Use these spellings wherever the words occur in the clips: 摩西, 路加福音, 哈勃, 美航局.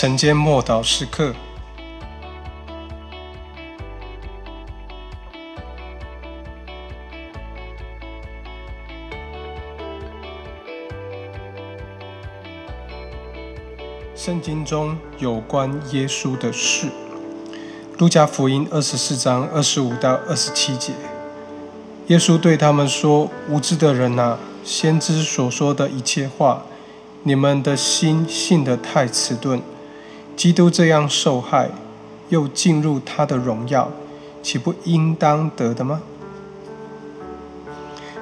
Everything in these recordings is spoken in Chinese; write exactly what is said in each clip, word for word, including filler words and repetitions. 晨间默祷时刻，圣经中有关耶稣的事。路加福音二十四章二十五到二十七节，耶稣对他们说：“无知的人啊，先知所说的一切话，你们的心信得太迟钝。基督这样受害，又进入他的荣耀，岂不应当得的吗？”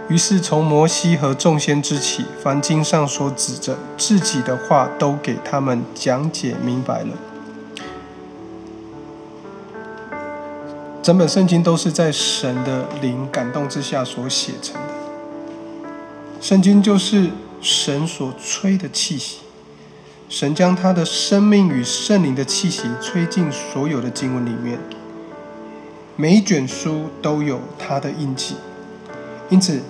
于是从摩西和众先知起，凡经上所指着自己的话，都给他们讲解明白了。整本圣经都是在神的灵感动之下所写成的。圣经就是神所吹的气息，神将他的生命与圣灵的气息吹进所有的经文里面，每一卷书都有他的印记。因此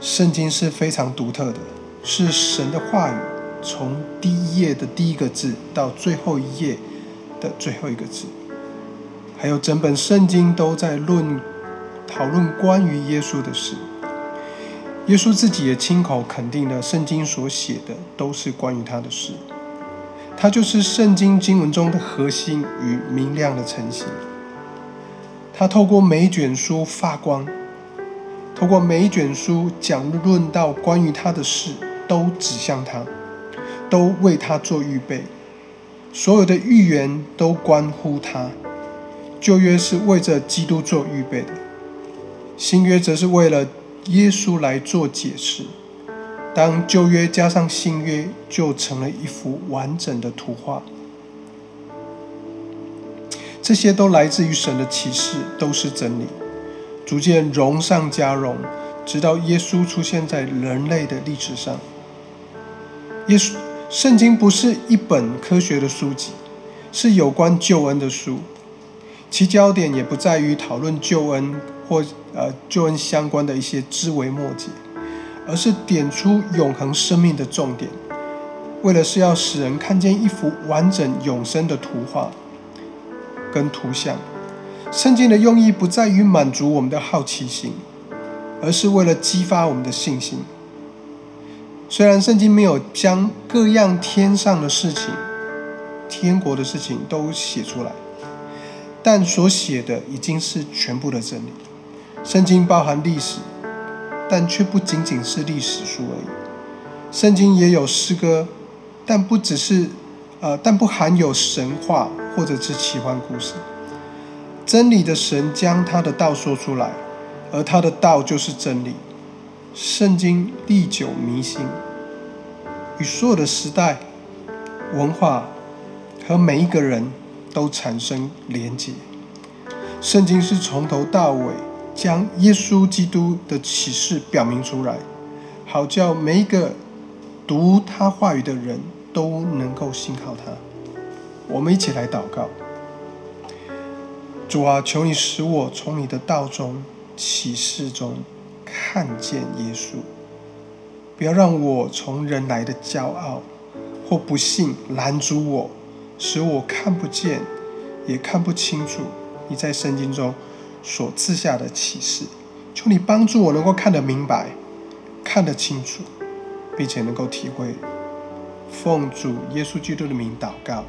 圣经是非常独特的，是神的话语从第一页的第一个字到最后一页的最后一个字，还有整本圣经都在论讨论关于耶稣的事。耶稣自己也亲口肯定了圣经所写的都是关于他的事，他就是圣经经文中的核心与明亮的晨星。他透过每一卷书发光，透过每一卷书讲论到关于他的事，都指向他，都为他做预备，所有的预言都关乎他。旧约是为着基督做预备的，新约则是为了耶稣来做解释。当旧约加上新约，就成了一幅完整的图画。这些都来自于神的启示，都是真理，逐渐荣上加荣，直到耶稣出现在人类的历史上。耶稣圣经不是一本科学的书籍，是有关救恩的书，其焦点也不在于讨论救恩或呃救恩相关的一些枝微末节，而是点出永恒生命的重点，为了是要使人看见一幅完整永生的图画跟图像。圣经的用意不在于满足我们的好奇心，而是为了激发我们的信心。虽然圣经没有将各样天上的事情、天国的事情都写出来，但所写的已经是全部的真理。圣经包含历史，但却不仅仅是历史书而已。圣经也有诗歌，但不只是呃，但不含有神话或者是奇幻故事。真理的神将他的道说出来，而他的道就是真理。圣经历久弥新，与所有的时代、文化和每一个人都产生连结。圣经是从头到尾将耶稣基督的启示表明出来，好叫每一个读他话语的人都能够信靠他。我们一起来祷告。主啊，求你使我从你的道中、启示中看见耶稣，不要让我从人来的骄傲或不信拦阻我，使我看不见也看不清楚你在圣经中所赐下的启示。求你帮助我能够看得明白、看得清楚，并且能够体会。奉主耶稣基督的名祷告。